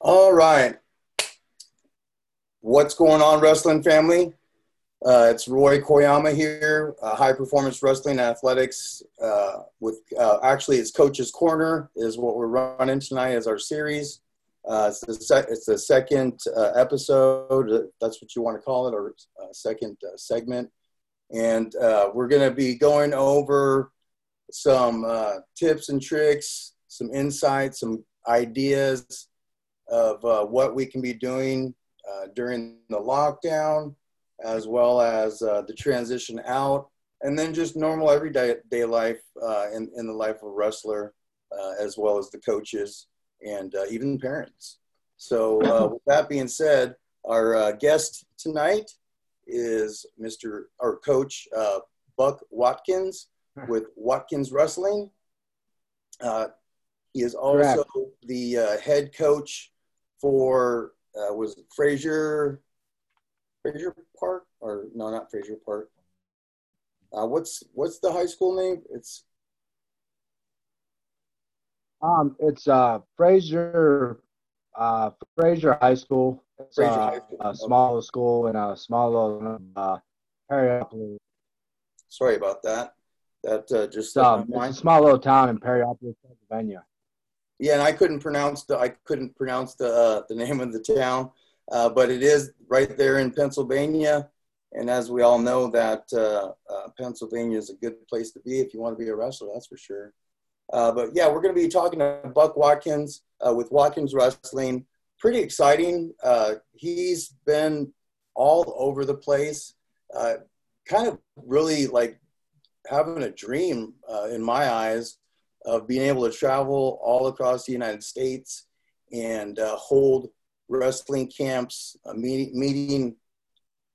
All right. What's going on, wrestling family? It's Roy Koyama here, High Performance Wrestling Athletics. It's Coach's Corner is what we're running tonight as our series. It's the second episode. That's what you want to call it, or second segment. And we're going to be going over some tips and tricks, some insights, some ideas of what we can be doing during the lockdown, as well as the transition out, and then just normal everyday life in the life of a wrestler, as well as the coaches and even parents. So with that being said, our guest tonight is Coach Buck Watkins with Watkins Wrestling. He is also the head coach for not Fraser Park. What's the high school name? It's Fraser High School. It's a small little school in a small little Perryopolis. Sorry about that. It's a small little town in Perryopolis, Pennsylvania. Yeah, and I couldn't pronounce the name of the town, but it is right there in Pennsylvania. And as we all know, that Pennsylvania is a good place to be if you want to be a wrestler, that's for sure. But yeah, we're going to be talking to Buck Watkins with Watkins Wrestling. Pretty exciting. He's been all over the place, kind of really like having a dream in my eyes of being able to travel all across the United States and hold wrestling camps, meeting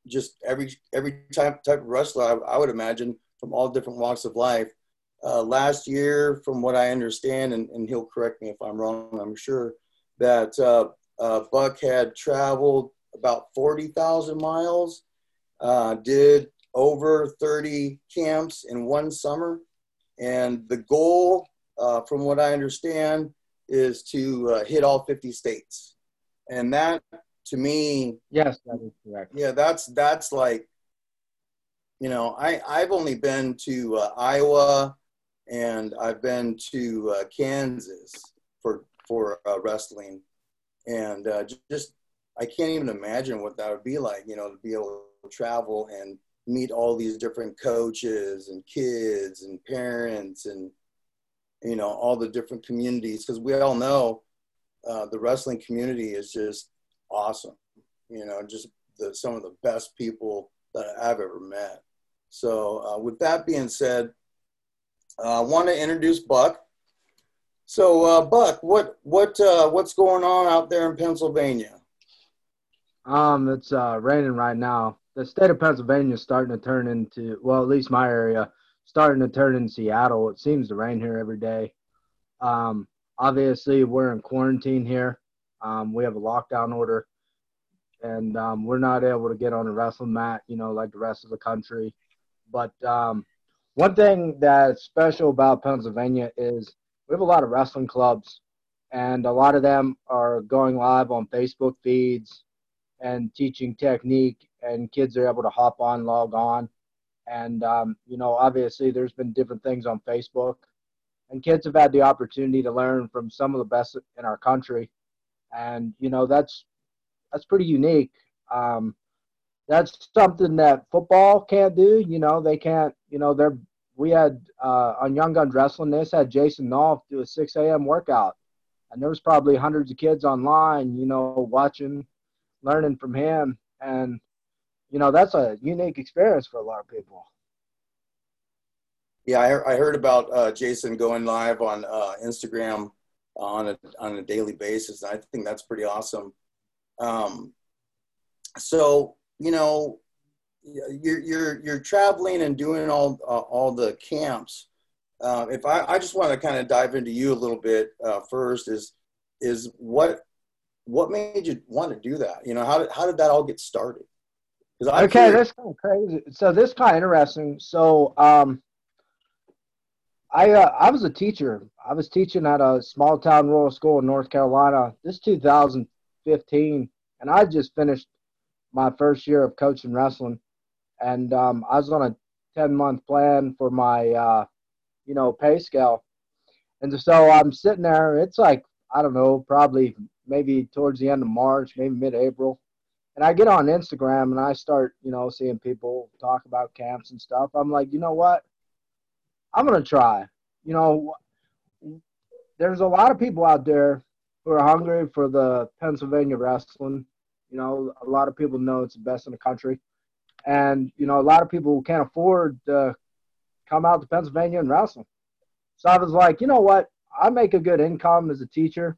just every type of wrestler, I would imagine, from all different walks of life. Last year, from what I understand, and he'll correct me if I'm wrong, I'm sure, that Buck had traveled about 40,000 miles, did over 30 camps in one summer. And the goal, from what I understand, is to hit all 50 states. And that, to me... Yes, that is correct. Yeah, that's like, you know, I've only been to Iowa, and I've been to Kansas for wrestling. And just, I can't even imagine what that would be like, you know, to be able to travel and meet all these different coaches and kids and parents and, you know, all the different communities. Because we all know the wrestling community is just awesome. You know, just some of the best people that I've ever met. So with that being said, I want to introduce Buck. So Buck, what's going on out there in Pennsylvania? It's raining right now. The state of Pennsylvania is starting to turn into, well, at least my area, starting to turn into Seattle. It seems to rain here every day. Obviously, we're in quarantine here. We have a lockdown order, and we're not able to get on a wrestling mat, you know, like the rest of the country. But one thing that's special about Pennsylvania is we have a lot of wrestling clubs, and a lot of them are going live on Facebook feeds and teaching technique, and kids are able to hop on, log on. And, you know, obviously there's been different things on Facebook. And kids have had the opportunity to learn from some of the best in our country. And, you know, that's pretty unique. That's something that football can't do. You know, they can't, you know, we had on Young Gun Wrestling, they had Jason Nolf do a 6 a.m. workout. And there was probably hundreds of kids online, you know, watching, learning from him. And, you know, that's a unique experience for a lot of people. Yeah, I heard about Jason going live on Instagram on a daily basis. I think that's pretty awesome. So, you know, you're traveling and doing all the camps. If I just want to kind of dive into you a little bit first, is what made you want to do that? You know, how did that all get started? Okay, that's kind of crazy. So this is kind of interesting. So I was a teacher. I was teaching at a small town rural school in North Carolina. This 2000, 15, and I just finished my first year of coaching wrestling, and I was on a 10-month plan for my, pay scale. And so I'm sitting there. It's like, I don't know, probably maybe towards the end of March, maybe mid-April. And I get on Instagram and I start, seeing people talk about camps and stuff. I'm like, you know what? I'm going to try. There's a lot of people out there who are hungry for the Pennsylvania wrestling. A lot of people know it's the best in the country. And, a lot of people who can't afford to come out to Pennsylvania and wrestle. So I was like, you know what? I make a good income as a teacher.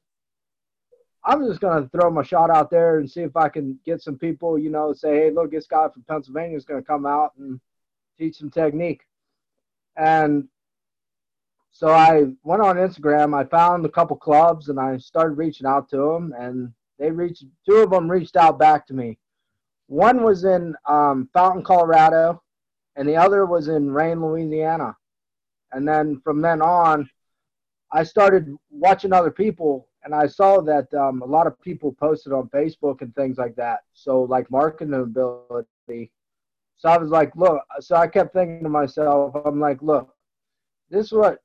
I'm just going to throw my shot out there and see if I can get some people, say, hey, look, this guy from Pennsylvania is going to come out and teach some technique. And so I went on Instagram. I found a couple clubs, and I started reaching out to them, and two of them reached out back to me. One was in Fountain, Colorado, and the other was in Rayne, Louisiana. And then from then on, I started watching other people, and I saw that a lot of people posted on Facebook and things like that. So, like, marketing ability. So I was like, look, so I kept thinking to myself, I'm like, look, this is what,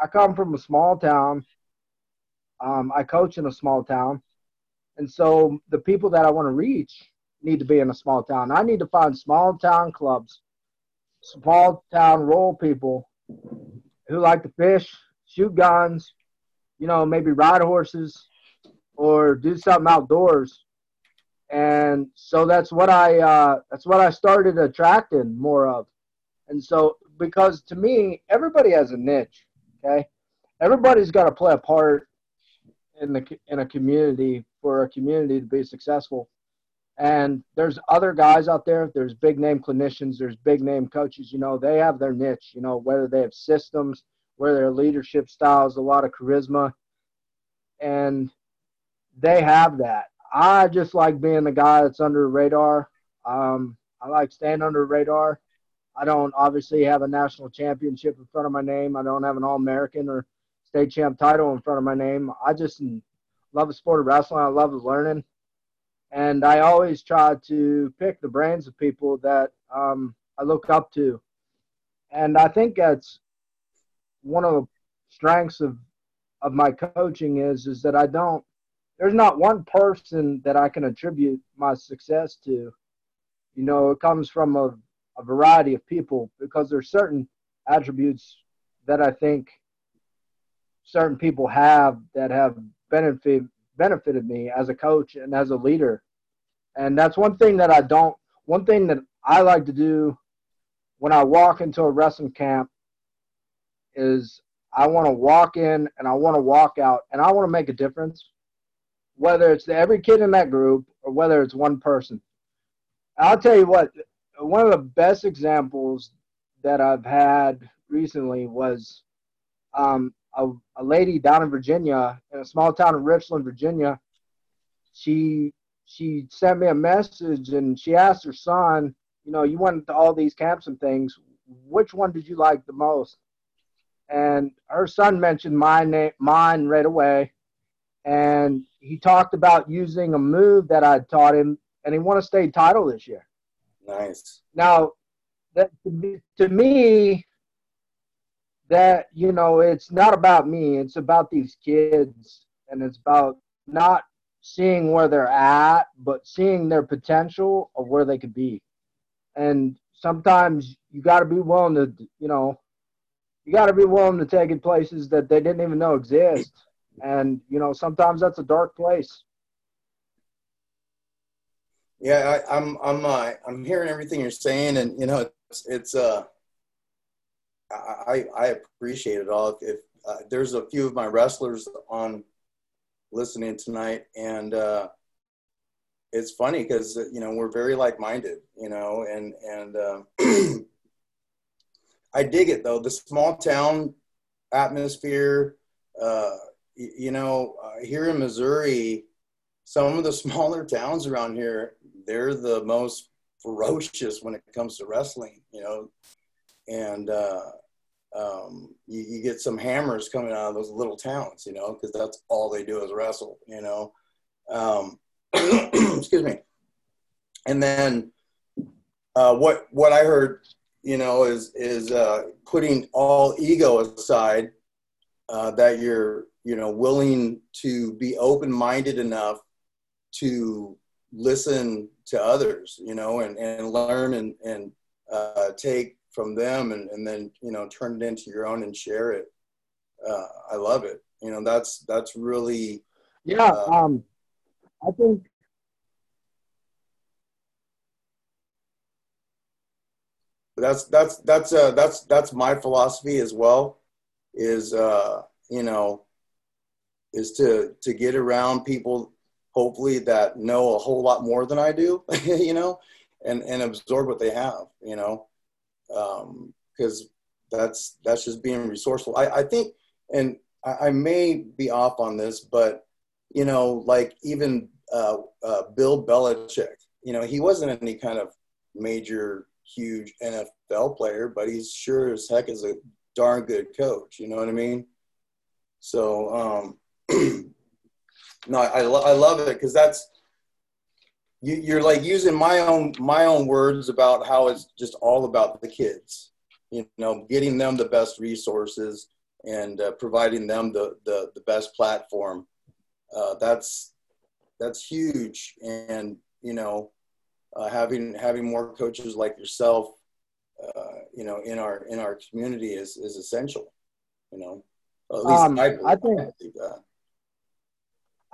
I come from a small town. I coach in a small town. And so the people that I want to reach need to be in a small town. I need to find small town clubs, small town rural people who like to fish, shoot guns, maybe ride horses or do something outdoors. And so that's what I started attracting more of. And so, because to me, everybody has a niche. Okay, everybody's got to play a part in a community for a community to be successful. And there's other guys out there. There's big name clinicians. There's big name coaches. They have their niche. Whether they have systems, whether their leadership styles, a lot of charisma, and they have that. I just like being the guy that's under the radar. I like staying under the radar. I don't obviously have a national championship in front of my name. I don't have an All-American or state champ title in front of my name. I just love the sport of wrestling. I love learning. And I always try to pick the brains of people that I look up to. And I think that's one of the strengths of my coaching is that I don't, there's not one person that I can attribute my success to. It comes from a variety of people, because there's certain attributes that I think certain people have that have benefited me as a coach and as a leader. And that's one thing that I like to do when I walk into a wrestling camp is I want to walk in and I want to walk out and I want to make a difference, whether it's every kid in that group or whether it's one person. I'll tell you what, one of the best examples that I've had recently was a lady down in Virginia, in a small town in Richland, Virginia. She sent me a message and she asked her son, you went to all these camps and things, which one did you like the most? And her son mentioned mine right away. And he talked about using a move that I taught him, and he won a state title this year. Nice. Now, that to me, that, it's not about me. It's about these kids, and it's about not seeing where they're at, but seeing their potential of where they could be. And sometimes you got to be willing to, take in places that they didn't even know exist. And, sometimes that's a dark place. Yeah, I'm hearing everything you're saying, and I appreciate it all. If there's a few of my wrestlers on listening tonight, and it's funny because we're very like-minded, and I dig it though, the small town atmosphere. Here in Missouri, some of the smaller towns around here, they're the most ferocious when it comes to wrestling, and you get some hammers coming out of those little towns, because that's all they do is wrestle. excuse me. And then what I heard, you know, is putting all ego aside, that you're, you know, willing to be open-minded enough to listen to others, you know, and learn and take from them and then, you know, turn it into your own and share it. I love it. You know, that's really, yeah. I think, that's my philosophy as well, is to get around people, hopefully, that know a whole lot more than I do, you know, and absorb what they have, you know, because that's just being resourceful. I think, and I may be off on this, but, you know, like even Bill Belichick, you know, he wasn't any kind of major, huge NFL player, but he's sure as heck is a darn good coach. You know what I mean? So, no, I love it, because that's, you're like using my own words about how it's just all about the kids, you know, getting them the best resources and providing them the best platform. That's huge. And, you know, having more coaches like yourself, you know, in our community is essential, you know. Well, at least I think that.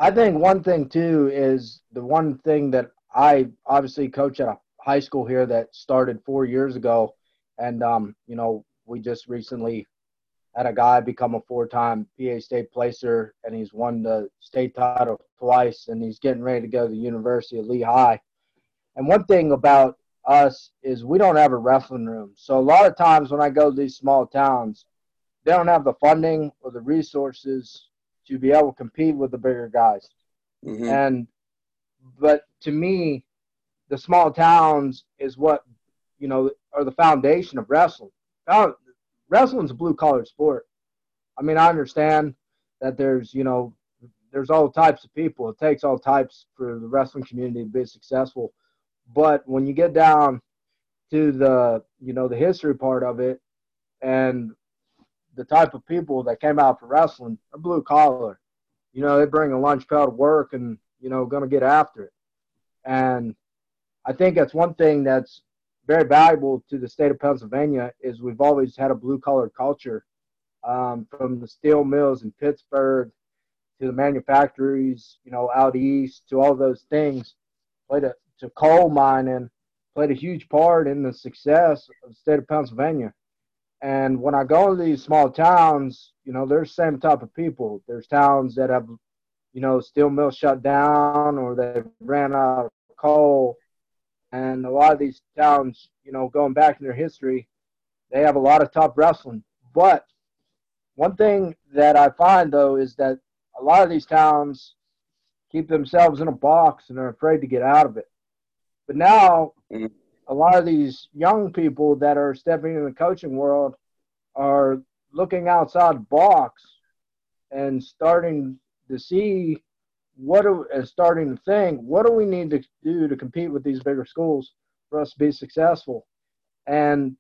I think one thing too is the one thing that I obviously coach at a high school here that started 4 years ago, and you know, we just recently had a guy become a four-time PA state placer, and he's won the state title twice, and he's getting ready to go to the University of Lehigh. And one thing about us is we don't have a wrestling room. So a lot of times when I go to these small towns, they don't have the funding or the resources to be able to compete with the bigger guys. Mm-hmm. But to me, the small towns is what, you know, are the foundation of wrestling. Now, wrestling's a blue-collar sport. I mean, I understand that there's, you know, there's all types of people. It takes all types for the wrestling community to be successful. But when you get down to the, you know, the history part of it and the type of people that came out for wrestling are blue collar. You know, they bring a lunch pail to work and, you know, going to get after it. And I think that's one thing that's very valuable to the state of Pennsylvania is we've always had a blue collar culture, from the steel mills in Pittsburgh to the manufactories, you know, out east to all those things. To coal mining played a huge part in the success of the state of Pennsylvania. And when I go to these small towns, you know, there's the same type of people. There's towns that have, you know, steel mills shut down or they ran out of coal. And a lot of these towns, you know, going back in their history, they have a lot of tough wrestling. But one thing that I find, though, is that a lot of these towns keep themselves in a box and are afraid to get out of it. But now, a lot of these young people that are stepping into the coaching world are looking outside the box and starting to see starting to think, what do we need to do to compete with these bigger schools for us to be successful? And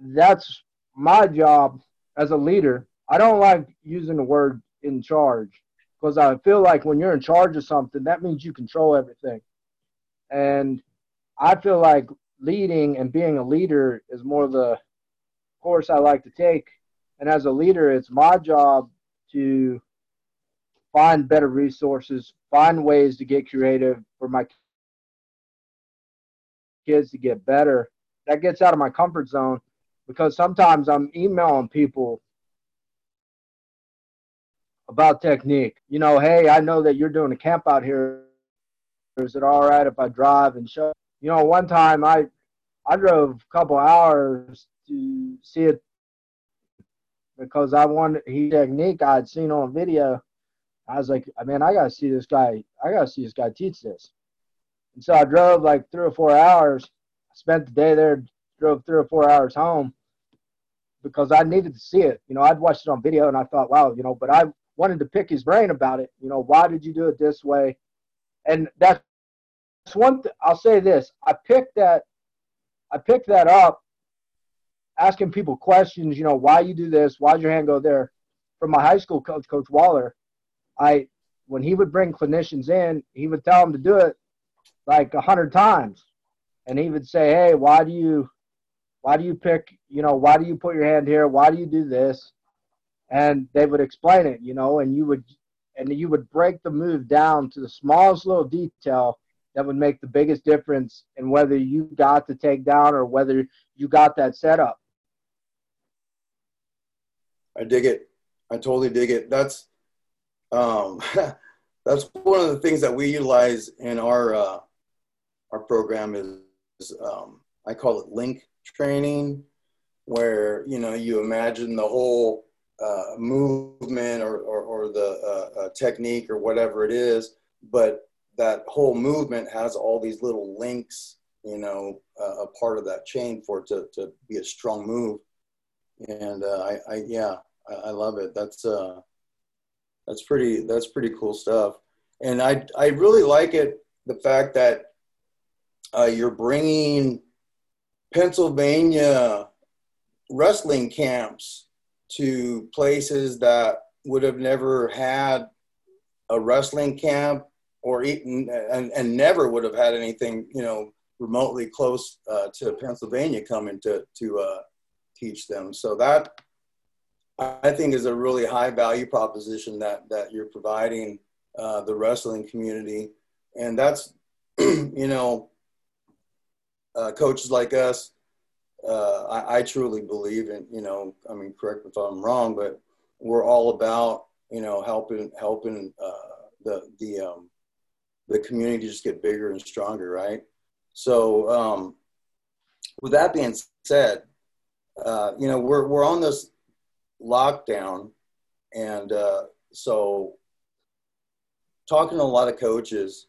that's my job as a leader. I don't like using the word in charge, because I feel like when you're in charge of something, that means you control everything. And I feel like leading and being a leader is more the course I like to take. And as a leader, it's my job to find better resources, find ways to get creative for my kids to get better. That gets out of my comfort zone, because sometimes I'm emailing people about technique. You know, hey, I know that you're doing a camp out here. Is it all right if I drive and show? You know, one time I drove a couple hours to see it because I wanted his technique I had seen on video. I was like, man, I gotta see this guy. I gotta see this guy teach this. And so I drove like 3 or 4 hours. I spent the day there, drove 3 or 4 hours home because I needed to see it. You know, I'd watched it on video and I thought, wow, you know, but I wanted to pick his brain about it. You know, why did you do it this way? And that's I'll say this. I picked that up, asking people questions, you know, why you do this, why'd your hand go there? From my high school coach, Coach Waller, when he would bring clinicians in, he would tell them to do it like 100 times. And he would say, hey, why do you put your hand here? Why do you do this? And they would explain it, you know, and you would break the move down to the smallest little detail that would make the biggest difference in whether you got the takedown or whether you got that setup. I dig it. I totally dig it. That's that's one of the things that we utilize in our program is I call it link training, where, you know, you imagine the whole movement or the technique or whatever it is, but that whole movement has all these little links, you know, a part of that chain for it to be a strong move. And I love it. That's pretty cool stuff. And I really like it, the fact that you're bringing Pennsylvania wrestling camps to places that would have never had a wrestling camp or eaten and never would have had anything, you know, remotely close to Pennsylvania coming to teach them. So that, I think, is a really high value proposition that you're providing the wrestling community. And that's, you know, coaches like us, I truly believe in, you know, I mean, correct me if I'm wrong, but we're all about, you know, helping the community just get bigger and stronger, right? So with that being said, you know, we're on this lockdown, and so talking to a lot of coaches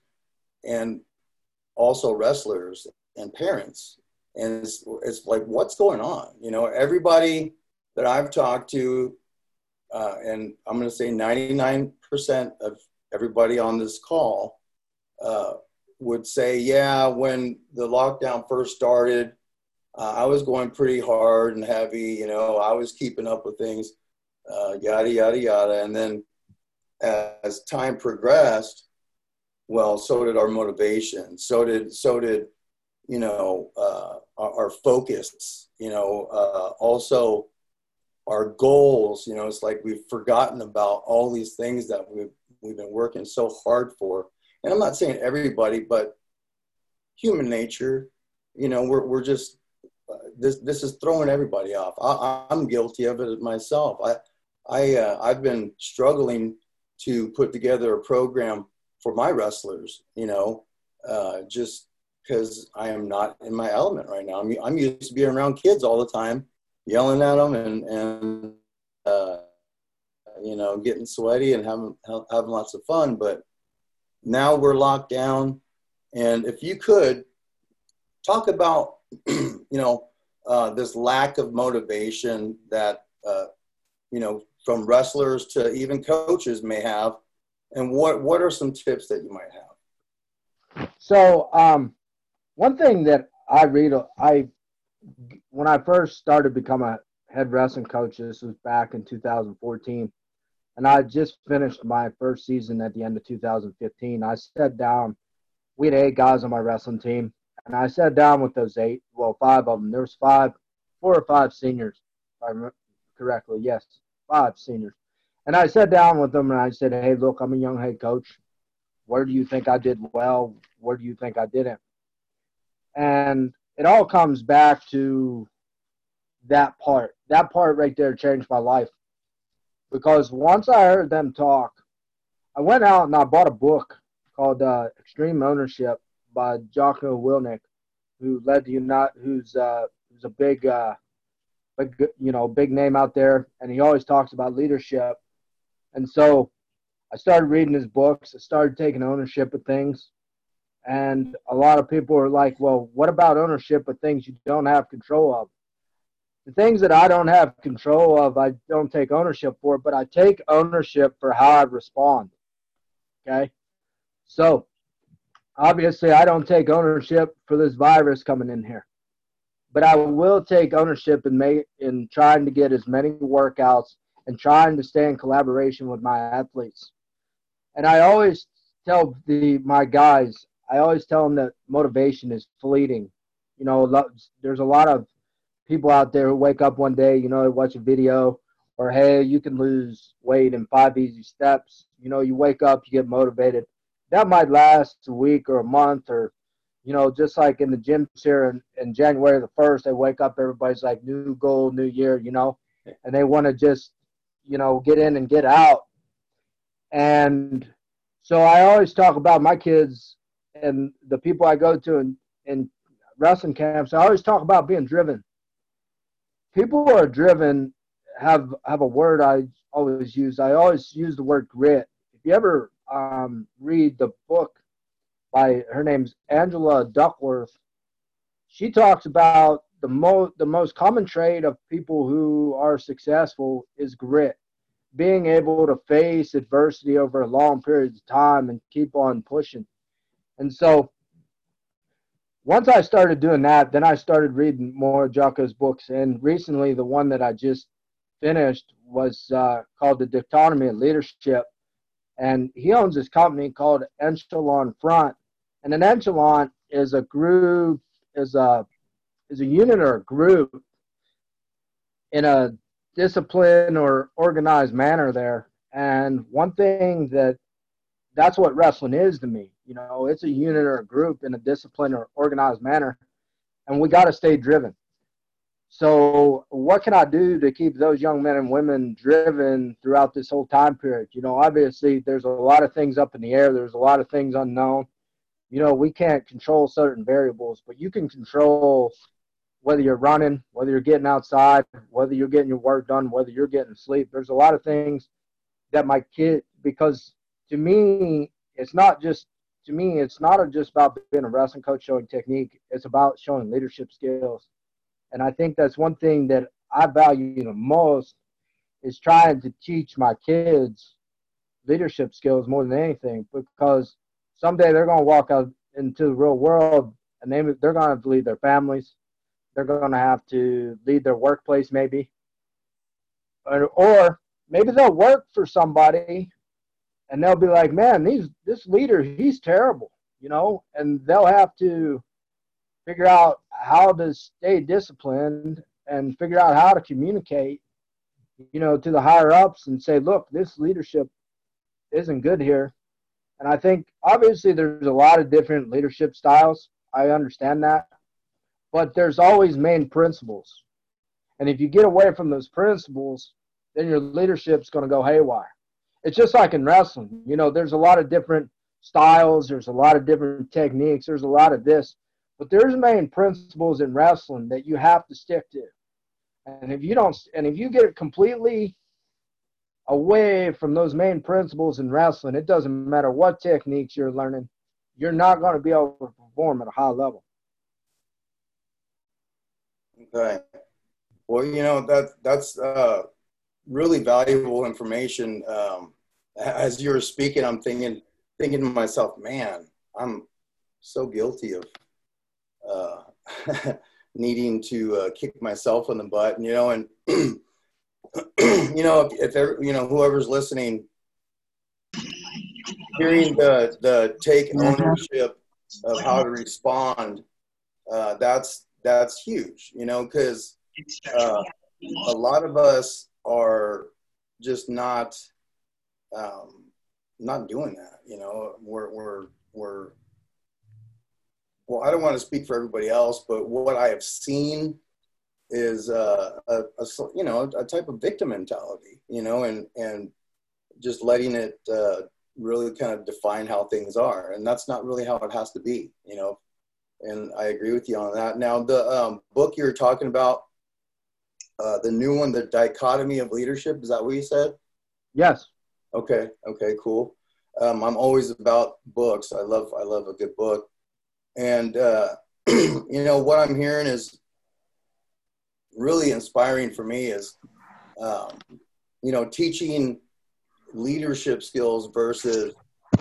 and also wrestlers and parents, and it's like, what's going on? You know, everybody that I've talked to, and I'm going to say 99% of everybody on this call would say, yeah, when the lockdown first started, I was going pretty hard and heavy. You know, I was keeping up with things, yada, yada, yada. And then as time progressed, well, so did our motivation. So did you know, our focus, you know, also our goals. You know, it's like we've forgotten about all these things that we've been working so hard for. And I'm not saying everybody, but human nature, you know, we're just, this is throwing everybody off. I'm guilty of it myself. I've been struggling to put together a program for my wrestlers, you know, just because I am not in my element right now. I'm used to being around kids all the time, yelling at them and you know, getting sweaty and having lots of fun. But now we're locked down. And if you could talk about, you know, this lack of motivation that, you know, from wrestlers to even coaches may have, and what are some tips that you might have? So, one thing that I read, when I first started becoming a head wrestling coach, this was back in 2014, and I just finished my first season at the end of 2015. I sat down, we had 8 guys on my wrestling team, and I sat down with those 8, well, 5 of them. There was 4 or 5 seniors, if I remember correctly. Yes, 5 seniors. And I sat down with them, and I said, hey, look, I'm a young head coach. Where do you think I did well? Where do you think I didn't? And it all comes back to that part. That part right there changed my life. Because once I heard them talk, I went out and I bought a book called Extreme Ownership by Jocko Willink, who's a big, you know, big name out there, and he always talks about leadership. And so I started reading his books. I started taking ownership of things. And a lot of people are like, well, what about ownership of things you don't have control of? The things that I don't have control of, I don't take ownership for, but I take ownership for how I respond. Okay? So obviously I don't take ownership for this virus coming in here, but I will take ownership in trying to get as many workouts and trying to stay in collaboration with my athletes. And I always tell my guys, I always tell them that motivation is fleeting. You know, there's a lot of people out there who wake up one day, you know, watch a video, or, hey, you can lose weight in 5 easy steps. You know, you wake up, you get motivated. That might last a week or a month, or, you know, just like in the gyms here in January the 1st, they wake up, everybody's like, new goal, new year, you know, and they want to just, you know, get in and get out. And so I always talk about my kids and the people I go to in wrestling camps. I always talk about being driven. People who are driven have a word I always use. I always use the word grit. If you ever read the book by, her name's Angela Duckworth, she talks about the most common trait of people who are successful is grit. Being able to face adversity over a long period of time and keep on pushing. And so once I started doing that, then I started reading more of Jocko's books. And recently, the one that I just finished was called The Dichotomy of Leadership. And he owns this company called Echelon Front. And an echelon is a group, is a unit or a group in a discipline or organized manner there. And one thing that's what wrestling is to me, you know, it's a unit or a group in a discipline or organized manner, and we got to stay driven. So what can I do to keep those young men and women driven throughout this whole time period? You know, obviously there's a lot of things up in the air, there's a lot of things unknown. You know, we can't control certain variables, but you can control whether you're running, whether you're getting outside, whether you're getting your work done, whether you're getting sleep. There's a lot of things that my kid, because to me, it's not just about being a wrestling coach showing technique. It's about showing leadership skills. And I think that's one thing that I value the most is trying to teach my kids leadership skills more than anything, because someday they're going to walk out into the real world and they're going to have to leave their families. They're going to have to leave their workplace maybe. Or maybe they'll work for somebody and they'll be like, man, this leader, he's terrible, you know. And they'll have to figure out how to stay disciplined and figure out how to communicate, you know, to the higher-ups and say, look, this leadership isn't good here. And I think obviously there's a lot of different leadership styles. I understand that. But there's always main principles. And if you get away from those principles, then your leadership's going to go haywire. It's just like in wrestling. You know, there's a lot of different styles. There's a lot of different techniques. There's a lot of this. But there's main principles in wrestling that you have to stick to. And if you get completely away from those main principles in wrestling, it doesn't matter what techniques you're learning, you're not going to be able to perform at a high level. Okay. Well, you know, that's really valuable information. As you were speaking, I'm thinking to myself, man, I'm so guilty of needing to kick myself in the butt, you know, and, you know, if whoever's listening, hearing the take ownership of how to respond, that's huge, you know, because a lot of us are just not doing that. You know, well, I don't want to speak for everybody else, but what I have seen is a type of victim mentality, you know, and just letting it really kind of define how things are, and that's not really how it has to be, you know. And I agree with you on that. Now, the book you were talking about, the new one, The Dichotomy of Leadership, is that what you said? Yes. Okay, cool. I'm always about books. I love a good book. And, you know, what I'm hearing is really inspiring for me is, you know, teaching leadership skills versus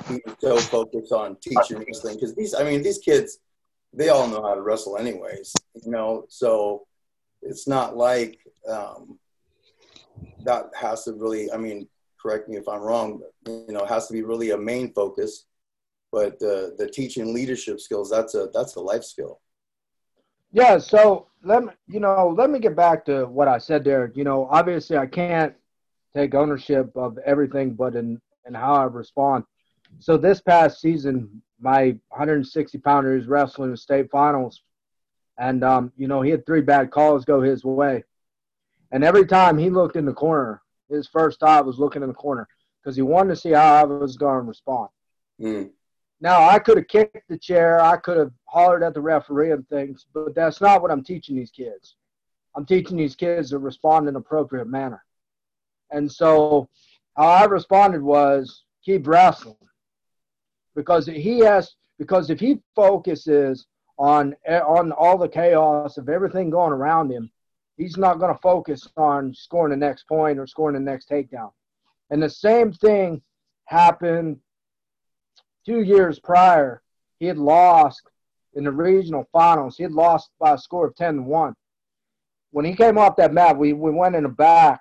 he was so focused on teaching wrestling because these kids, they all know how to wrestle anyways, you know, so it's not like that has to really, I mean, correct me if I'm wrong, but, you know, it has to be really a main focus, but the teaching leadership skills, that's a life skill. Yeah. So let me get back to what I said there. You know, obviously I can't take ownership of everything, but in how I respond. So this past season, my 160-pounder is wrestling in the state finals. And, you know, he had 3 bad calls go his way. And every time he looked in the corner, his first thought was looking in the corner because he wanted to see how I was going to respond. Mm. Now, I could have kicked the chair. I could have hollered at the referee and things, but that's not what I'm teaching these kids. I'm teaching these kids to respond in an appropriate manner. And so how I responded was keep wrestling. Because if he focuses on all the chaos of everything going around him, he's not going to focus on scoring the next point or scoring the next takedown. And the same thing happened 2 years prior. He had lost in the regional finals. He had lost by a score of 10-1. When he came off that mat, we went in the back.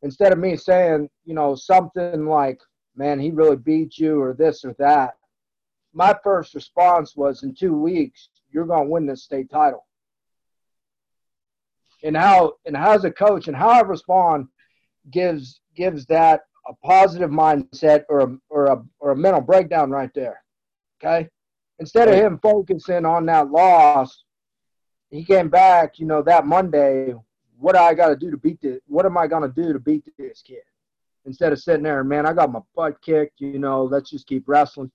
Instead of me saying, you know, something like, man, he really beat you or this or that, my first response was, in 2 weeks, you're going to win this state title. And how as a coach and how I respond gives that a positive mindset or a mental breakdown right there, okay? Instead of him focusing on that loss, he came back, you know, that Monday, what am I going to do to beat this kid? Instead of sitting there, man, I got my butt kicked, you know, let's just keep wrestling.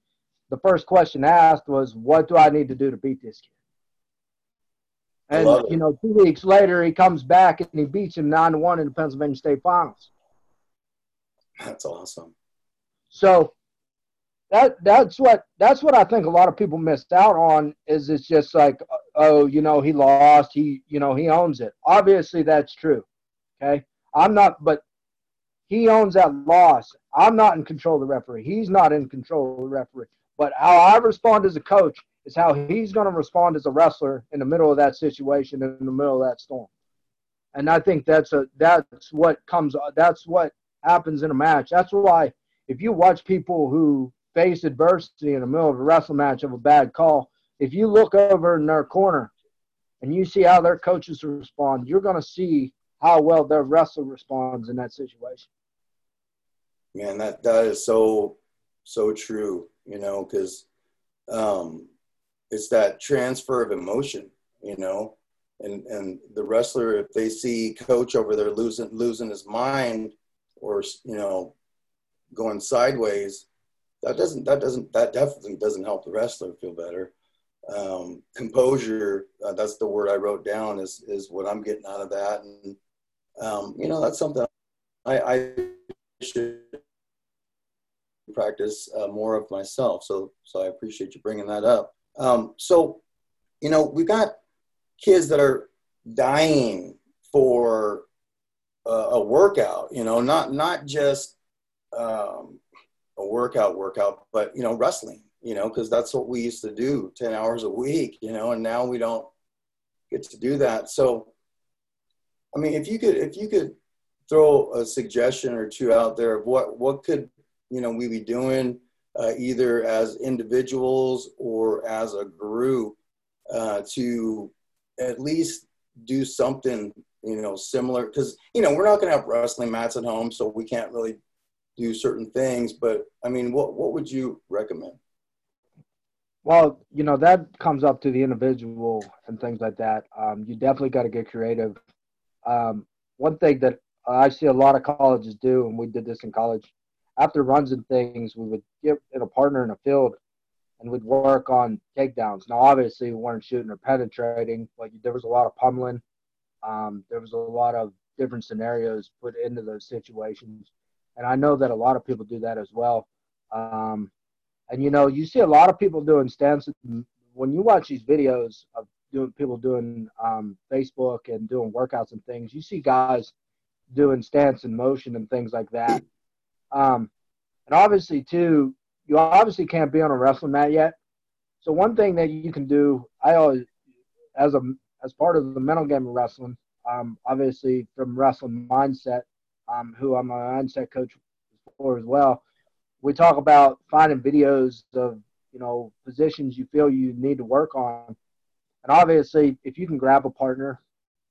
The first question asked was, what do I need to do to beat this kid? And, you know, 2 weeks later, he comes back and he beats him 9-1 in the Pennsylvania State Finals. That's awesome. So that's what I think a lot of people missed out on is it's just like, oh, you know, he lost. He owns it. Obviously, that's true. Okay. But he owns that loss. I'm not in control of the referee. He's not in control of the referee. But how I respond as a coach is how he's going to respond as a wrestler in the middle of that situation, in the middle of that storm. And I think that's what happens in a match. That's why if you watch people who face adversity in the middle of a wrestling match of a bad call, if you look over in their corner and you see how their coaches respond, you're going to see how well their wrestler responds in that situation. Man, that is so, so true, you know, because it's that transfer of emotion, you know, and the wrestler, if they see coach over there losing his mind or, you know, going sideways, that definitely doesn't help the wrestler feel better. Composure, that's the word I wrote down is what I'm getting out of that. And, you know, that's something I should practice more of myself. So I appreciate you bringing that up. So, you know, we've got kids that are dying for a workout, you know, not just a workout, but, you know, wrestling, you know, because that's what we used to do 10 hours a week, you know, and now we don't get to do that. So, I mean, if you could throw a suggestion or two out there of what could, you know, we be doing either as individuals or as a group to at least do something, you know, similar, because, you know, we're not going to have wrestling mats at home, so we can't really do certain things. But, I mean, what would you recommend? Well, you know, that comes up to the individual and things like that. You definitely got to get creative. One thing that I see a lot of colleges do, and we did this in college, after runs and things, we would get in a partner in a field and we'd work on takedowns. Now, obviously, we weren't shooting or penetrating, but there was a lot of pummeling. There was a lot of different scenarios put into those situations. And I know that a lot of people do that as well. And, you know, you see a lot of people doing stances. When you watch these videos of people doing Facebook and doing workouts and things, you see guys doing stance and motion and things like that. And obviously, too, you obviously can't be on a wrestling mat yet. So one thing that you can do, I always, as part of the mental game of wrestling, obviously from Wrestling Mindset, who I'm a mindset coach for as well, we talk about finding videos of, you know, positions you feel you need to work on. And obviously, if you can grab a partner,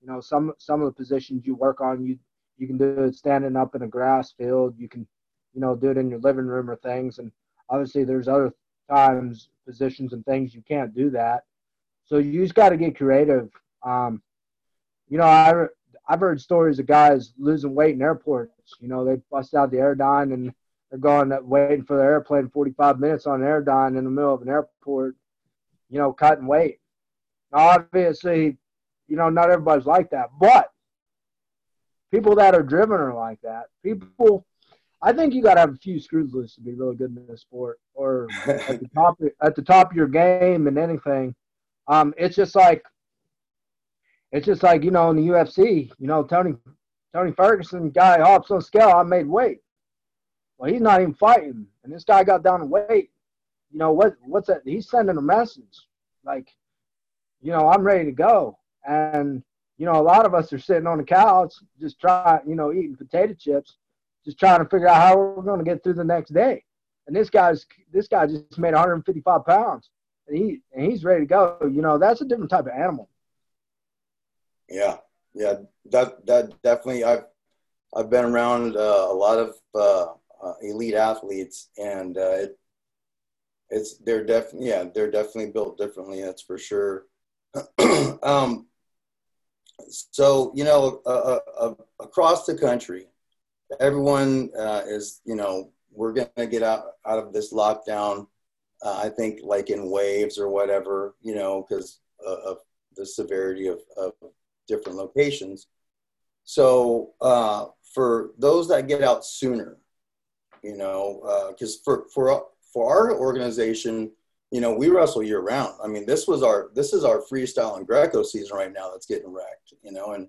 you know, some of the positions you work on, you can do it standing up in a grass field. You can, you know, do it in your living room or things. And obviously, there's other times, positions and things you can't do that. So you just got to get creative. You know, I've heard stories of guys losing weight in airports. You know, they bust out the Aerodyne and they're going waiting for the airplane 45 minutes on Aerodyne in the middle of an airport, you know, cutting weight. Now, obviously, you know, not everybody's like that, but people that are driven are like that. People, I think you got to have a few screws loose to be really good in this sport, or at the top of your game in anything. It's just like, you know, in the UFC, you know, Tony Ferguson, guy hops on scale, I made weight. Well, he's not even fighting, and this guy got down to weight. You know, what's that? He's sending a message, like, you know, I'm ready to go. And, you know, a lot of us are sitting on the couch just trying, you know, eating potato chips, just trying to figure out how we're going to get through the next day. And this guy just made 155 pounds, and he's ready to go. You know, that's a different type of animal. Yeah, that definitely. I've been around a lot of elite athletes, and they're definitely built differently. That's for sure. So, you know, across the country, everyone is, you know, we're going to get out of this lockdown, I think, like in waves or whatever, you know, because of the severity of different locations. So for those that get out sooner, you know, because for our organization, you know, we wrestle year round. I mean, this is our freestyle and Greco season right now that's getting wrecked, you know, and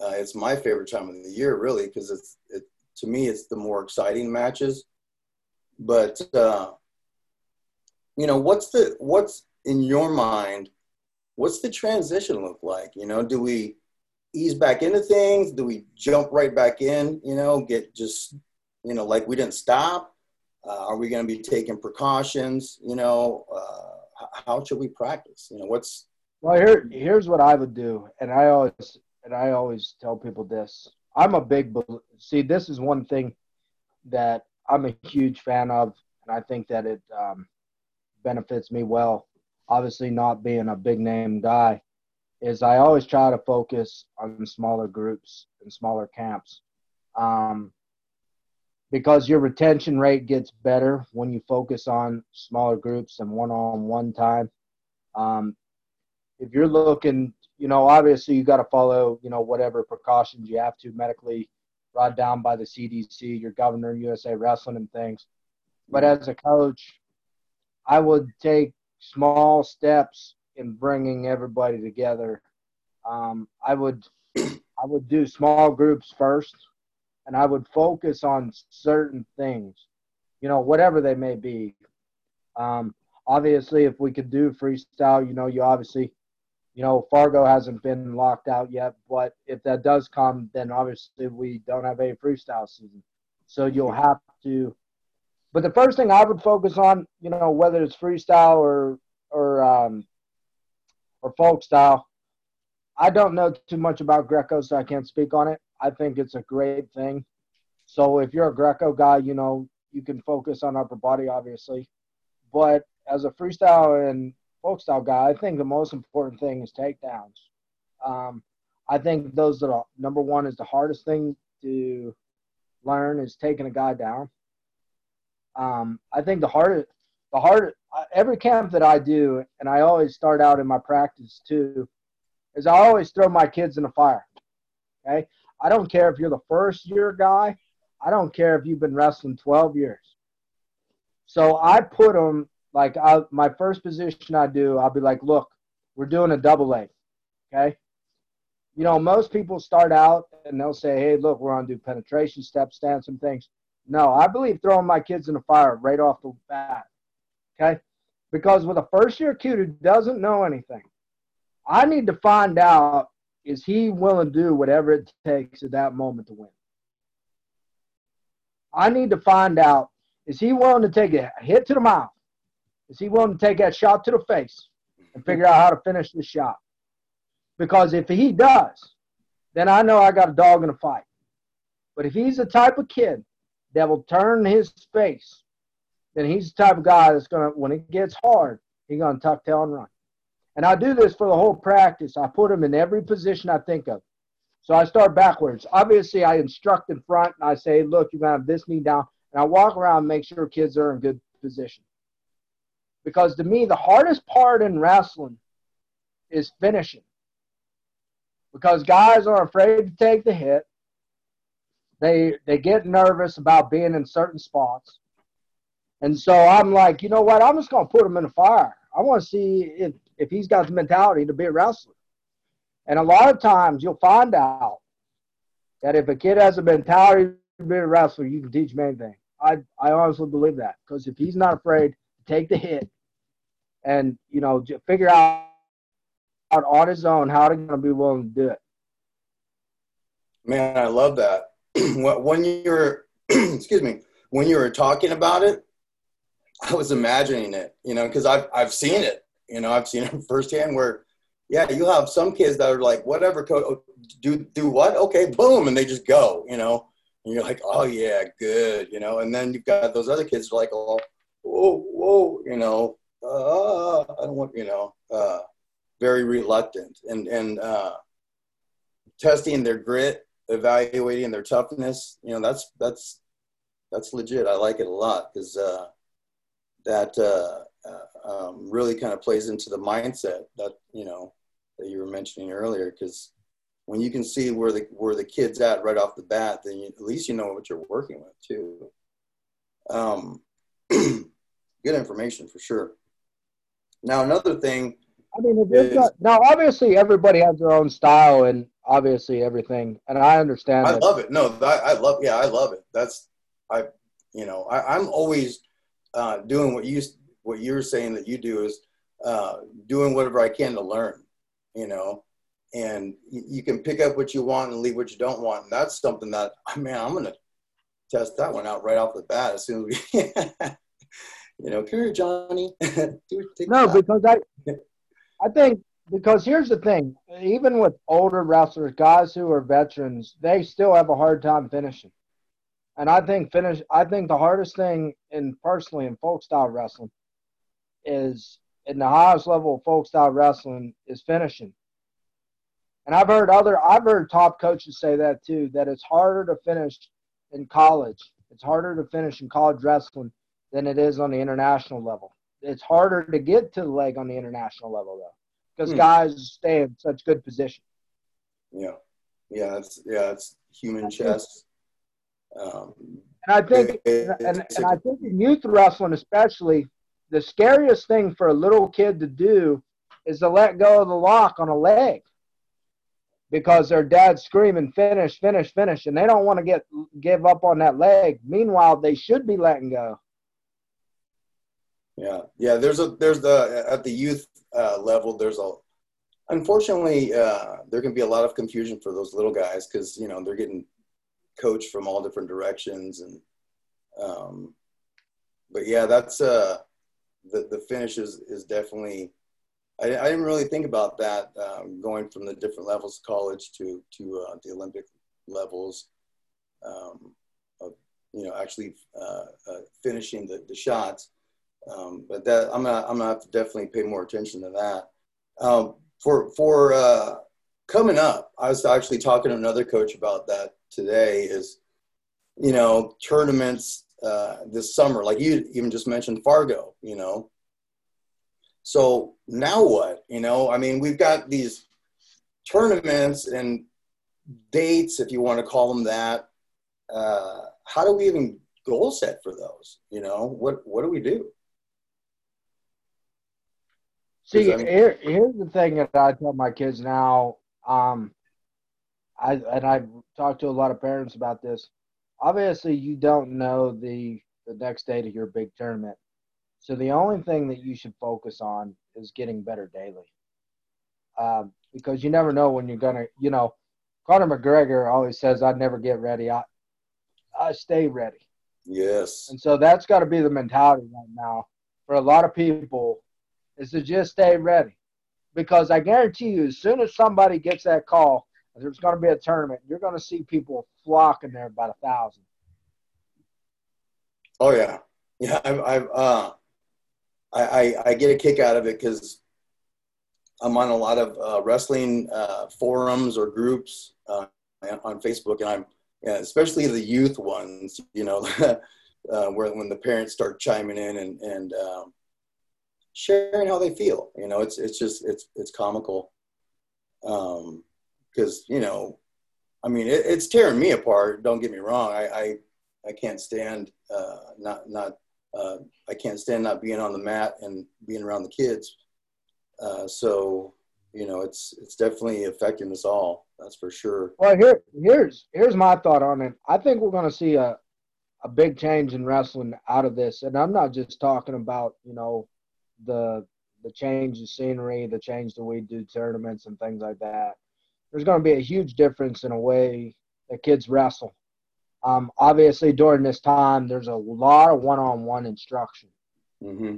it's my favorite time of the year, really, because to me, it's the more exciting matches. But, you know, what's in your mind, what's the transition look like? You know, do we ease back into things? Do we jump right back in, you know, get just, you know, like we didn't stop? Are we going to be taking precautions? You know, how should we practice? You know, well, here's what I would do. And I always tell people this. I'm a big believer. See, this is one thing that I'm a huge fan of, and I think that it benefits me well. Obviously, not being a big name guy, is I always try to focus on smaller groups and smaller camps, because your retention rate gets better when you focus on smaller groups and one-on-one time. If you're looking, you know, obviously you got to follow, you know, whatever precautions you have to medically, brought down by the CDC, your governor, USA Wrestling and things. But as a coach, I would take small steps in bringing everybody together. I would do small groups first, and I would focus on certain things, you know, whatever they may be. Obviously, if we could do freestyle, you know, you obviously, you know, Fargo hasn't been locked out yet, but if that does come, then obviously we don't have a freestyle season. So you'll have to – but the first thing I would focus on, you know, whether it's freestyle or folk style, I don't know too much about Greco, so I can't speak on it. I think it's a great thing. So if you're a Greco guy, you know, you can focus on upper body, obviously. But as a freestyle and folk style guy, I think the most important thing is takedowns. I think those are number one is the hardest thing to learn is taking a guy down. I think the hardest every camp that I do, and I always start out in my practice too, is I always throw my kids in the fire. Okay, I don't care if you're the first year guy. I don't care if you've been wrestling 12 years. So I put them. Like, my first position I do, I'll be like, look, we're doing a double leg, okay? You know, most people start out and they'll say, hey, look, we're going to do penetration, step stance, and things. No, I believe throwing my kids in the fire right off the bat, okay? Because with a first-year kid who doesn't know anything, I need to find out, is he willing to do whatever it takes at that moment to win? I need to find out, is he willing to take a hit to the mouth? Is he willing to take that shot to the face and figure out how to finish the shot? Because if he does, then I know I got a dog in a fight. But if he's the type of kid that will turn his face, then he's the type of guy that's going to, when it gets hard, he's going to tuck, tail, and run. And I do this for the whole practice. I put him in every position I think of. So I start backwards. Obviously, I instruct in front, and I say, look, you're going to have this knee down. And I walk around and make sure kids are in good position. Because to me, the hardest part in wrestling is finishing. Because guys are afraid to take the hit. They get nervous about being in certain spots. And so I'm like, you know what? I'm just going to put him in the fire. I want to see if he's got the mentality to be a wrestler. And a lot of times you'll find out that if a kid has a mentality to be a wrestler, you can teach him anything. I honestly believe that. Because if he's not afraid to take the hit and, you know, figure out on his own how they're going to be willing to do it. Man, I love that. When you were, excuse me, when you were talking about it, I was imagining it, you know, because I've seen it, you know, I've seen it firsthand where, yeah, you have some kids that are like, whatever, do what? Okay, boom, and they just go, you know, and you're like, oh, yeah, good, you know, and then you've got those other kids who are like, oh, whoa, you know, I don't want, you know, very reluctant and testing their grit, evaluating their toughness, you know, that's legit. I like it a lot because that really kind of plays into the mindset that, you know, that you were mentioning earlier, because when you can see where the kid's at right off the bat, then you, at least you know what you're working with too. Good information for sure. Now, another thing, I mean, now obviously everybody has their own style and obviously everything. And I understand. I love it. No, I love it. That's, I'm always doing what you're saying that you do is doing whatever I can to learn, you know, and you can pick up what you want and leave what you don't want. And that's something that, I'm going to test that one out right off the bat as soon as we, you know, come here, Johnny. I think, because here's the thing, even with older wrestlers, guys who are veterans, they still have a hard time finishing. And I think the hardest thing in folk style wrestling is, in the highest level of folk style wrestling, is finishing. And I've heard top coaches say that too, that it's harder to finish in college. It's harder to finish in college wrestling than it is on the international level. It's harder to get to the leg on the international level, though, because guys stay in such good position. Yeah, it's human chess. And I think in youth wrestling especially, the scariest thing for a little kid to do is to let go of the lock on a leg, because their dad's screaming, finish, finish, finish, and they don't want to give up on that leg. Meanwhile, they should be letting go. Yeah. There's at the youth level, unfortunately, there can be a lot of confusion for those little guys because, you know, they're getting coached from all different directions. And, but yeah, that's, the finish is definitely, I didn't really think about that, going from the different levels of college to the Olympic levels, of finishing the shots. But that I'm gonna have to definitely pay more attention to that. For coming up, I was actually talking to another coach about that today. Is, you know, tournaments this summer, like you even just mentioned Fargo, you know. So now what? You know, I mean, we've got these tournaments and dates, if you want to call them that. How do we even goal set for those? You know, what do we do? See, here's the thing that I tell my kids now, I've talked to a lot of parents about this. obviously you don't know the next day to your big tournament. So the only thing that you should focus on is getting better daily. Because you never know when you're going to, you know, Conor McGregor always says, I never get ready. I stay ready. Yes. And so that's got to be the mentality right now for a lot of people, is to just stay ready. Because I guarantee you, as soon as somebody gets that call, there's going to be a tournament, you're going to see people flocking there by the thousand. Oh, yeah. Yeah, I get a kick out of it because I'm on a lot of wrestling forums or groups on Facebook, and I'm especially the youth ones, you know, when the parents start chiming in and sharing how they feel. You know, it's just comical, because you know, I mean, it's tearing me apart. Don't get me wrong, I can't stand I can't stand not being on the mat and being around the kids. So, you know, it's definitely affecting us all. That's for sure. Well, here's my thought on it. I think we're going to see a big change in wrestling out of this. And I'm not just talking about, you know, the change of scenery, the change that we do tournaments and things like that. There's going to be a huge difference in a way that kids wrestle. Obviously, during this time, there's a lot of one-on-one instruction. Mm-hmm.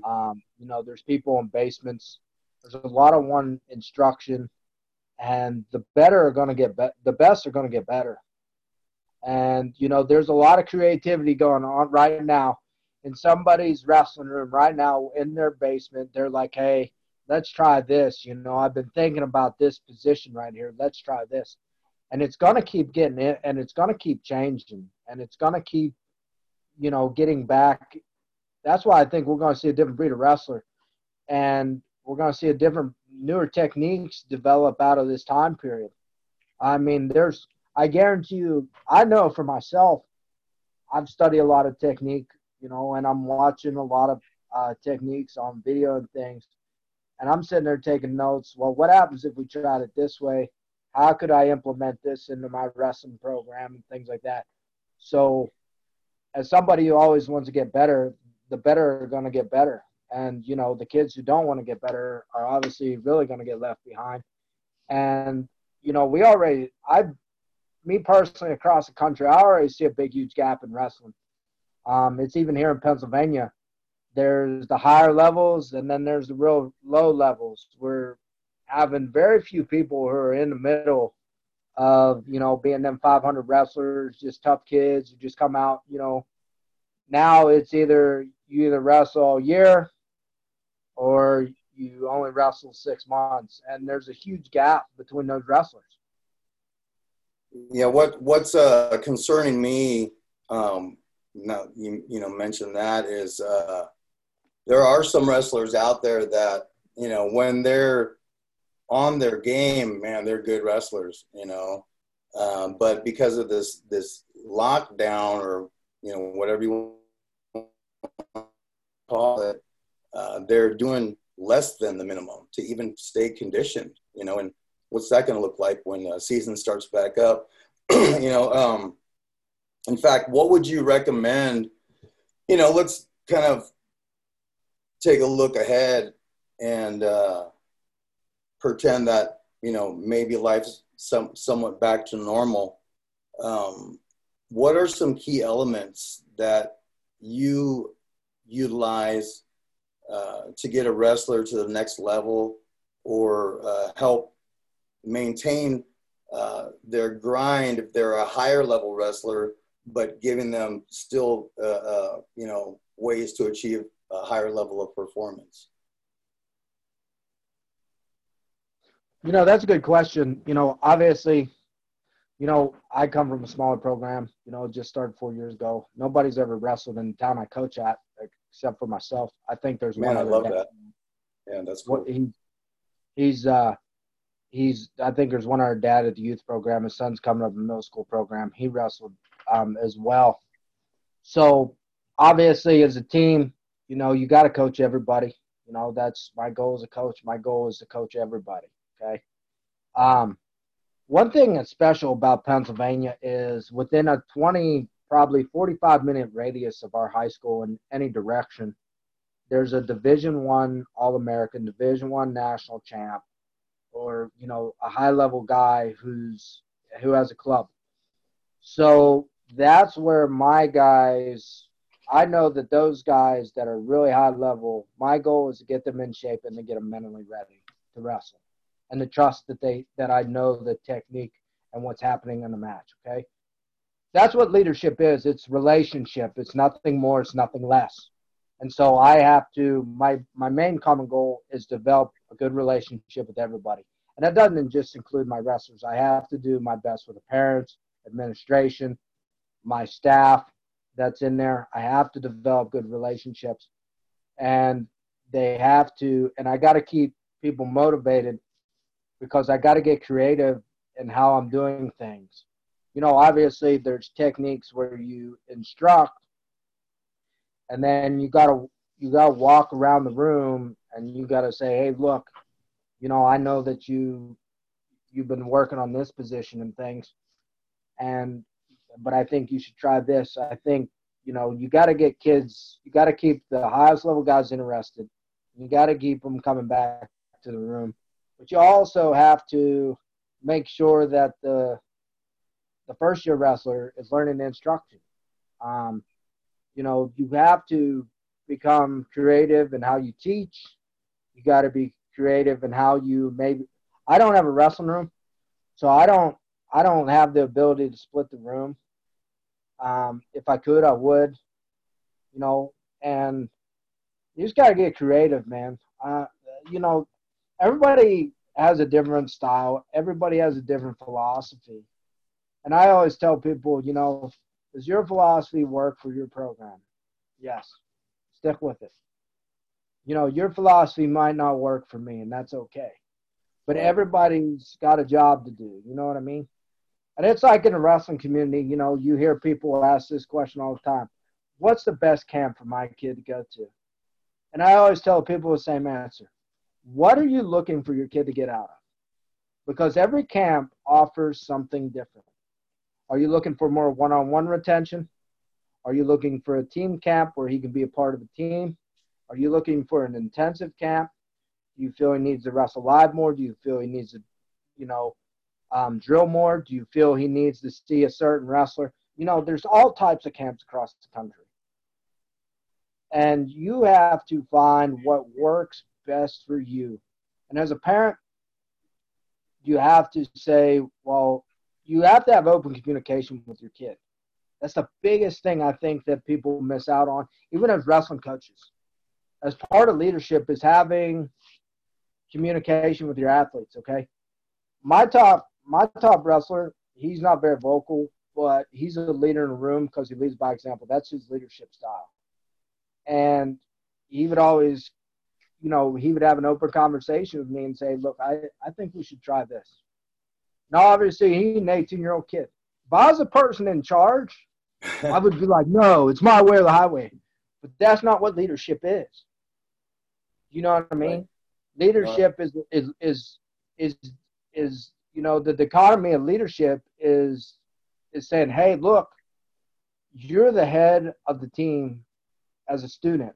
You know, there's people in basements. There's a lot of one instruction, and the best are going to get better. And, you know, there's a lot of creativity going on right now in somebody's wrestling room right now in their basement. They're like, hey, let's try this. You know, I've been thinking about this position right here. Let's try this. And it's going to keep getting it, and it's going to keep changing, and it's going to keep, you know, getting back. That's why I think we're going to see a different breed of wrestler. And we're going to see a different, newer techniques develop out of this time period. I mean, I guarantee you, I know for myself, I've studied a lot of technique, you know, and I'm watching a lot of techniques on video and things. And I'm sitting there taking notes. Well, what happens if we tried it this way? How could I implement this into my wrestling program and things like that? So as somebody who always wants to get better, the better are going to get better. And, you know, the kids who don't want to get better are obviously really going to get left behind. And, you know, me personally across the country, I already see a big, huge gap in wrestling. It's even here in Pennsylvania. There's the higher levels, and then there's the real low levels. We're having very few people who are in the middle of, you know, being them 500 wrestlers, just tough kids who just come out, you know. Now it's you either wrestle all year or you only wrestle 6 months, and there's a huge gap between those wrestlers. Yeah, what's concerning me, now you mentioned that, is there are some wrestlers out there that, you know, when they're on their game, man, they're good wrestlers, you know, but because of this lockdown or, you know, whatever you want call it, they're doing less than the minimum to even stay conditioned, you know, and what's that going to look like when the season starts back up, you know, in fact, what would you recommend, you know, let's kind of take a look ahead and pretend that, you know, maybe life's somewhat back to normal. What are some key elements that you utilize to get a wrestler to the next level or help maintain their grind if they're a higher level wrestler, but giving them still, you know, ways to achieve a higher level of performance? You know, that's a good question. You know, obviously, you know, I come from a smaller program, you know, just started 4 years ago. Nobody's ever wrestled in the town I coach at except for myself. I think there's one. Man, I love that. Yeah, that's cool. He's I think there's one other dad at the youth program. His son's coming up in the middle school program. He wrestled as well. So obviously as a team, you know, you got to coach everybody. You know, that's my goal as a coach. My goal is to coach everybody. Okay. One thing that's special about Pennsylvania is within a 20 probably 45-minute radius of our high school in any direction, there's a Division I All-American, Division I national champ, or, you know, a high-level guy who has a club. So that's where my guys, I know that those guys that are really high-level, my goal is to get them in shape and to get them mentally ready to wrestle and to trust that that I know the technique and what's happening in the match, okay? That's what leadership is. It's relationship. It's nothing more. It's nothing less. And so I have to, my main common goal is develop a good relationship with everybody. And that doesn't just include my wrestlers. I have to do my best with the parents, administration, my staff that's in there. I have to develop good relationships. And they have to, and I got to keep people motivated because I got to get creative in how I'm doing things. You know, obviously there's techniques where you instruct and then you gotta walk around the room and you gotta say, hey, look, you know, I know that you've been working on this position and things, but I think you should try this. I think, you know, you gotta get kids, you gotta keep the highest level guys interested. You gotta keep them coming back to the room. But you also have to make sure that the first-year wrestler is learning the instruction. You know, you have to become creative in how you teach. You got to be creative in how you maybe – I don't have a wrestling room, so I don't have the ability to split the room. If I could, I would, you know. And you just got to get creative, man. You know, everybody has a different style. Everybody has a different philosophy. And I always tell people, you know, does your philosophy work for your program? Yes. Stick with it. You know, your philosophy might not work for me, and that's okay. But everybody's got a job to do. You know what I mean? And it's like in the wrestling community, you know, you hear people ask this question all the time. What's the best camp for my kid to go to? And I always tell people the same answer. What are you looking for your kid to get out of? Because every camp offers something different. Are you looking for more one-on-one retention? Are you looking for a team camp where he can be a part of the team? Are you looking for an intensive camp? Do you feel he needs to wrestle live more? Do you feel he needs to, you know, drill more? Do you feel he needs to see a certain wrestler? You know, there's all types of camps across the country. And you have to find what works best for you. And as a parent, you have to say, well, you have to have open communication with your kid. That's the biggest thing I think that people miss out on, even as wrestling coaches. As part of leadership is having communication with your athletes, okay? My top wrestler, he's not very vocal, but he's a leader in the room because he leads by example. That's his leadership style. And he would always, you know, he would have an open conversation with me and say, look, I think we should try this. Now, obviously, he's an 18-year-old kid. If I was a person in charge, I would be like, no, it's my way or the highway. But that's not what leadership is. You know what I mean? Right. Leadership is you know, the dichotomy of leadership is saying, hey, look, you're the head of the team as a student.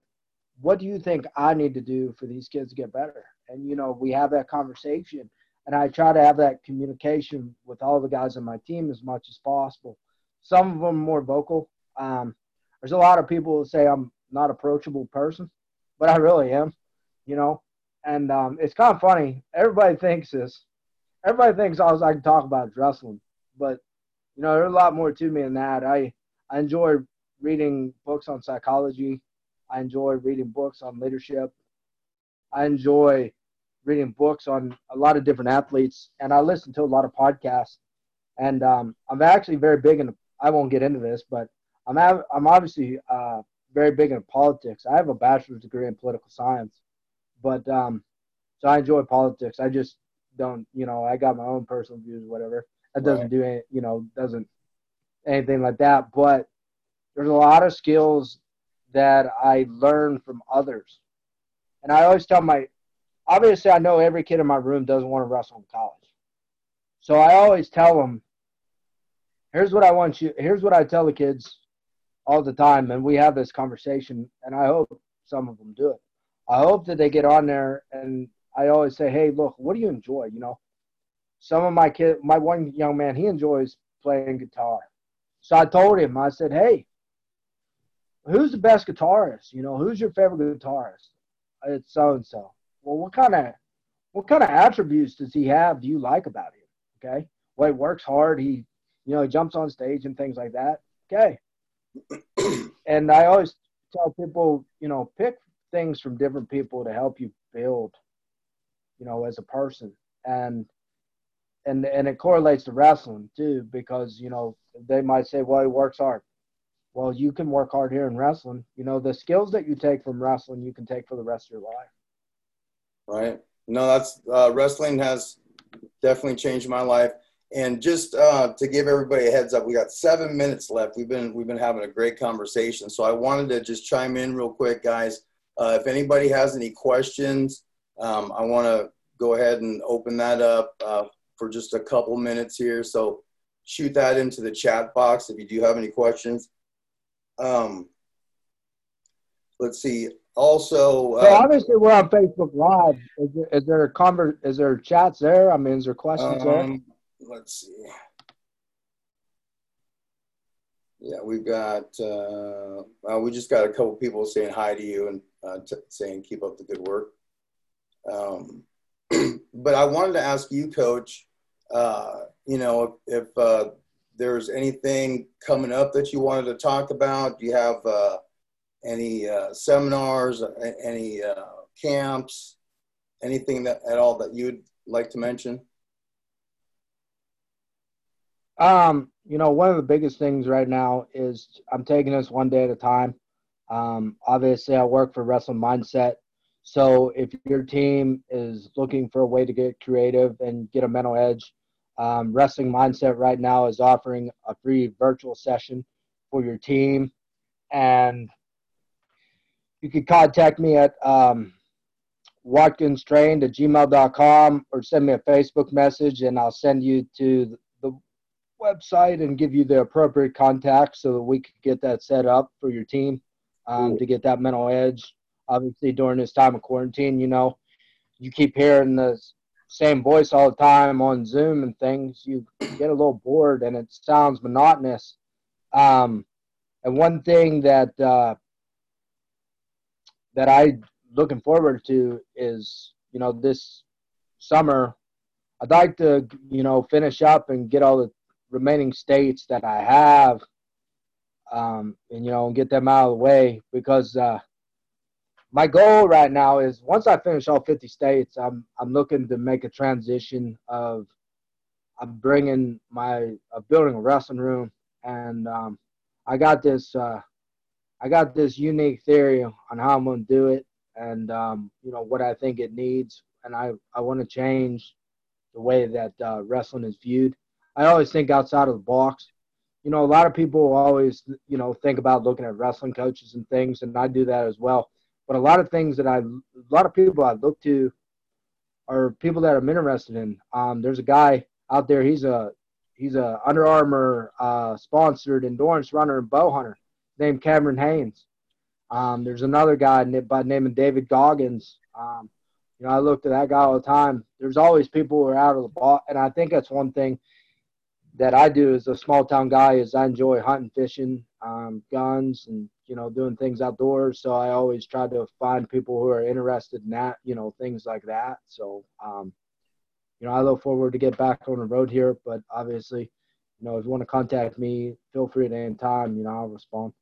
What do you think I need to do for these kids to get better? And, you know, we have that conversation. And I try to have that communication with all the guys on my team as much as possible. Some of them are more vocal. There's a lot of people who say I'm not approachable person, but I really am, you know. And it's kind of funny. Everybody thinks this. Everybody thinks all I can talk about is wrestling. But, you know, there's a lot more to me than that. I enjoy reading books on psychology. I enjoy reading books on leadership. I enjoy reading books on a lot of different athletes, and I listen to a lot of podcasts. And I'm actually very big in – I won't get into this, but I'm obviously very big in politics. I have a bachelor's degree in political science, but so I enjoy politics. I just don't – you know, I got my own personal views, whatever. That doesn't do any, you know, doesn't anything like that. But there's a lot of skills that I learn from others. And I always tell my – obviously, I know every kid in my room doesn't want to wrestle in college. So I always tell them, here's what I want you, here's what I tell the kids all the time, and we have this conversation, and I hope some of them do it. I hope that they get on there, and I always say, hey, look, what do you enjoy? You know, some of my kids, my one young man, he enjoys playing guitar. So I told him, I said, hey, who's the best guitarist? You know, who's your favorite guitarist? It's so-and-so. Well, what kind of attributes does he have? Do you like about him? Okay. Well, he works hard. He, you know, he jumps on stage and things like that. Okay. And I always tell people, you know, pick things from different people to help you build, you know, as a person. And it correlates to wrestling too, because, you know, they might say, well, he works hard. Well, you can work hard here in wrestling. You know, the skills that you take from wrestling, you can take for the rest of your life. Right. No, that's wrestling has definitely changed my life. And just to give everybody a heads up, we got 7 minutes left. We've been having a great conversation. So I wanted to just chime in real quick, guys. If anybody has any questions, I want to go ahead and open that up for just a couple minutes here. So shoot that into the chat box if you do have any questions. Let's see. Also, so obviously we're on Facebook Live. Is there chats there? I mean, is there questions there? Let's see. Yeah, we've got. We just got a couple people saying hi to you and saying keep up the good work. But I wanted to ask you, Coach. You know, if there's anything coming up that you wanted to talk about, do you have? Any seminars, any camps, anything that at all that you'd like to mention? You know, one of the biggest things right now is I'm taking this one day at a time. Obviously, I work for Wrestling Mindset. So if your team is looking for a way to get creative and get a mental edge, Wrestling Mindset right now is offering a free virtual session for your team. And you could contact me at watkinstrained@gmail.com or send me a Facebook message, and I'll send you to the website and give you the appropriate contact so that we could get that set up for your team to get that mental edge. Obviously, during this time of quarantine, you know, you keep hearing the same voice all the time on Zoom and things. You get a little bored, and it sounds monotonous. And one thing that that I'm looking forward to is, you know, this summer, I'd like to, you know, finish up and get all the remaining states that I have and, you know, and get them out of the way because my goal right now is once I finish all 50 states, I'm looking to make a transition of building a wrestling room. And I got this unique theory on how I'm going to do it and, you know, what I think it needs. And I want to change the way that wrestling is viewed. I always think outside of the box. You know, a lot of people always, you know, think about looking at wrestling coaches and things, and I do that as well. But a lot of people I look to are people that I'm interested in. There's a guy out there, he's a Under Armour sponsored endurance runner and bow hunter named Cameron Haynes. There's another guy by the name of David Goggins. You know, I look to that guy all the time. There's always people who are out of the box, and I think that's one thing that I do as a small-town guy is I enjoy hunting, fishing, guns, and, you know, doing things outdoors. So I always try to find people who are interested in that, you know, things like that. So, you know, I look forward to get back on the road here, but obviously, you know, if you want to contact me, feel free at any time, you know, I'll respond.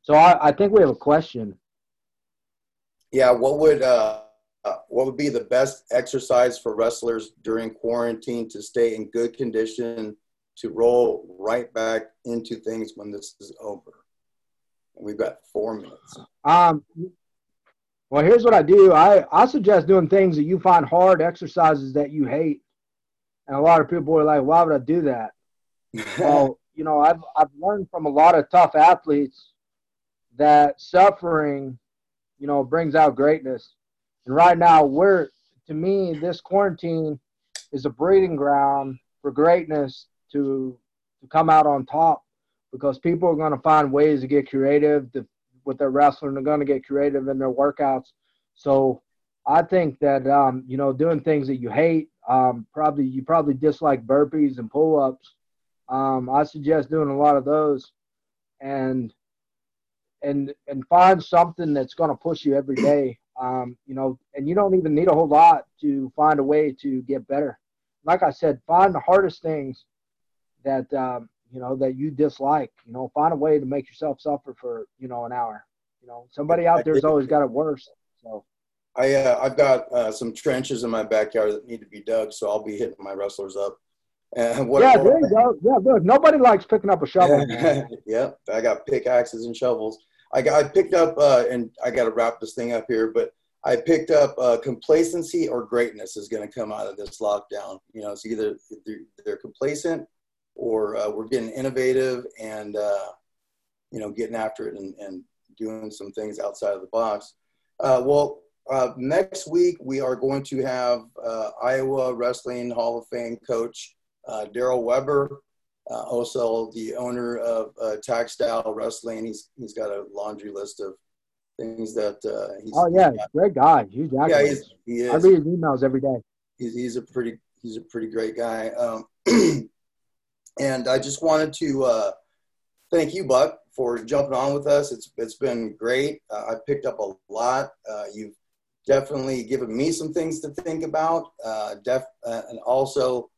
So I think we have a question. Yeah, what would be the best exercise for wrestlers during quarantine to stay in good condition to roll right back into things when this is over? We've got 4 minutes. Well, here's what I do. I suggest doing things that you find hard, exercises that you hate. And a lot of people are like, why would I do that? Well, you know, I've learned from a lot of tough athletes that suffering, you know, brings out greatness. And right now, to me, this quarantine is a breeding ground for greatness to to come out on top, because people are going to find ways to get creative with their wrestling. They're going to get creative in their workouts. So I think that, you know, doing things that you hate, you probably dislike burpees and pull-ups. I suggest doing a lot of those and find something that's going to push you every day. You know, and you don't even need a whole lot to find a way to get better. Like I said, find the hardest things that, you know, that you dislike, you know, find a way to make yourself suffer for, you know, an hour. You know, somebody out there's always got it worse. So I've got some trenches in my backyard that need to be dug. So I'll be hitting my wrestlers up. There you go. Yeah, good. Nobody likes picking up a shovel. Yeah, I got pickaxes and shovels. I picked up, and I got to wrap this thing up here, but I picked up complacency or greatness is going to come out of this lockdown. You know, it's either they're complacent or we're getting innovative and, you know, getting after it and doing some things outside of the box. Next week we are going to have Iowa Wrestling Hall of Fame coach Darryl Weber, also the owner of Tag Style Wrestling. He's got a laundry list of things that he's. Oh yeah, great guy. Huge actor. Yeah, he is. I read his emails every day. He's a pretty great guy. And I just wanted to thank you, Buck, for jumping on with us. It's been great. I picked up a lot. You've definitely given me some things to think about, and also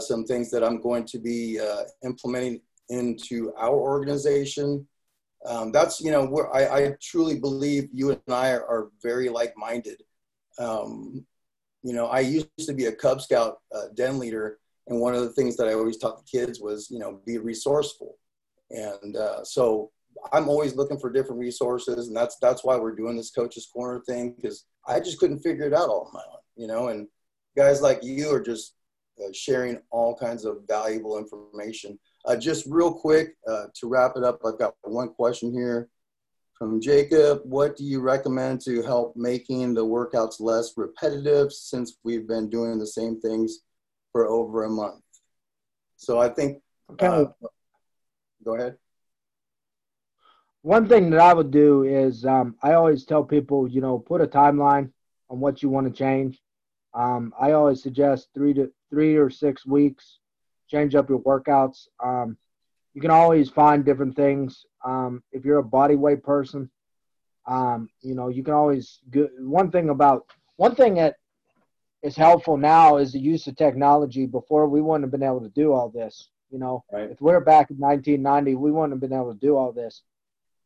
some things that I'm going to be implementing into our organization. That's, you know, where I truly believe you and I are very like-minded. You know, I used to be a Cub Scout den leader, and one of the things that I always taught the kids was, you know, be resourceful. And so I'm always looking for different resources, and that's why we're doing this Coach's Corner thing, because I just couldn't figure it out all on my own, you know. And guys like you are just sharing all kinds of valuable information. Just real quick to wrap it up, I've got one question here from Jacob. What do you recommend to help making the workouts less repetitive since we've been doing the same things for over a month? So I think go ahead. One thing that I would do is I always tell people, you know, put a timeline on what you want to change. I always suggest 3 to 6 weeks, change up your workouts. You can always find different things. If you're a body weight person, you know, you can always go. One thing that is helpful now is the use of technology. Before, we wouldn't have been able to do all this. You know, right. If we're back in 1990, we wouldn't have been able to do all this.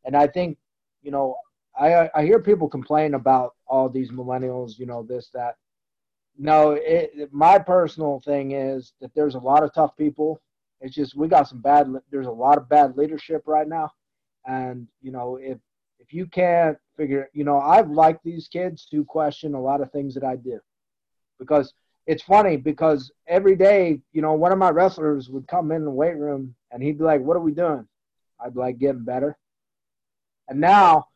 And I think, you know, I hear people complain about all these millennials, you know, this, that. No, my personal thing is that there's a lot of tough people. It's just there's a lot of bad leadership right now. And, you know, if you can't figure, you know, I've liked these kids who question a lot of things that I do, because it's funny, because every day, you know, one of my wrestlers would come in the weight room and he'd be like, what are we doing? I'd be like, getting better. And now,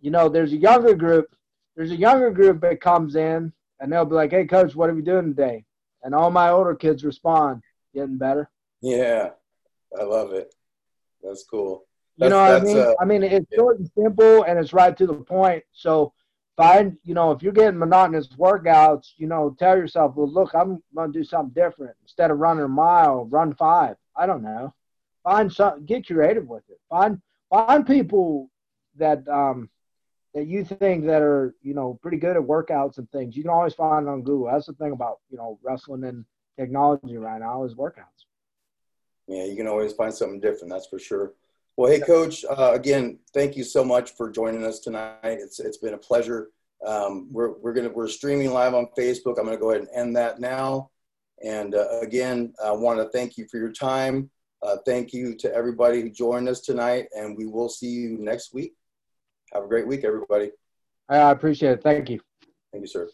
you know, there's a younger group that comes in and they'll be like, hey, coach, what are we doing today? And all my older kids respond, getting better. Yeah, I love it. That's cool. You know what I mean? It's short and simple, and it's right to the point. So find, you know, if you're getting monotonous workouts, you know, tell yourself, well, look, I'm going to do something different. Instead of running a mile, run 5. I don't know. Find something. Get creative with it. Find people that that you think that are, you know, pretty good at workouts and things. You can always find on Google. That's the thing about, you know, wrestling and technology right now is workouts. Yeah, you can always find something different. That's for sure. Well, hey, Coach, again, thank you so much for joining us tonight. It's been a pleasure. We're streaming live on Facebook. I'm going to go ahead and end that now. And again, I want to thank you for your time. Thank you to everybody who joined us tonight, and we will see you next week. Have a great week, everybody. I appreciate it. Thank you. Thank you, sir.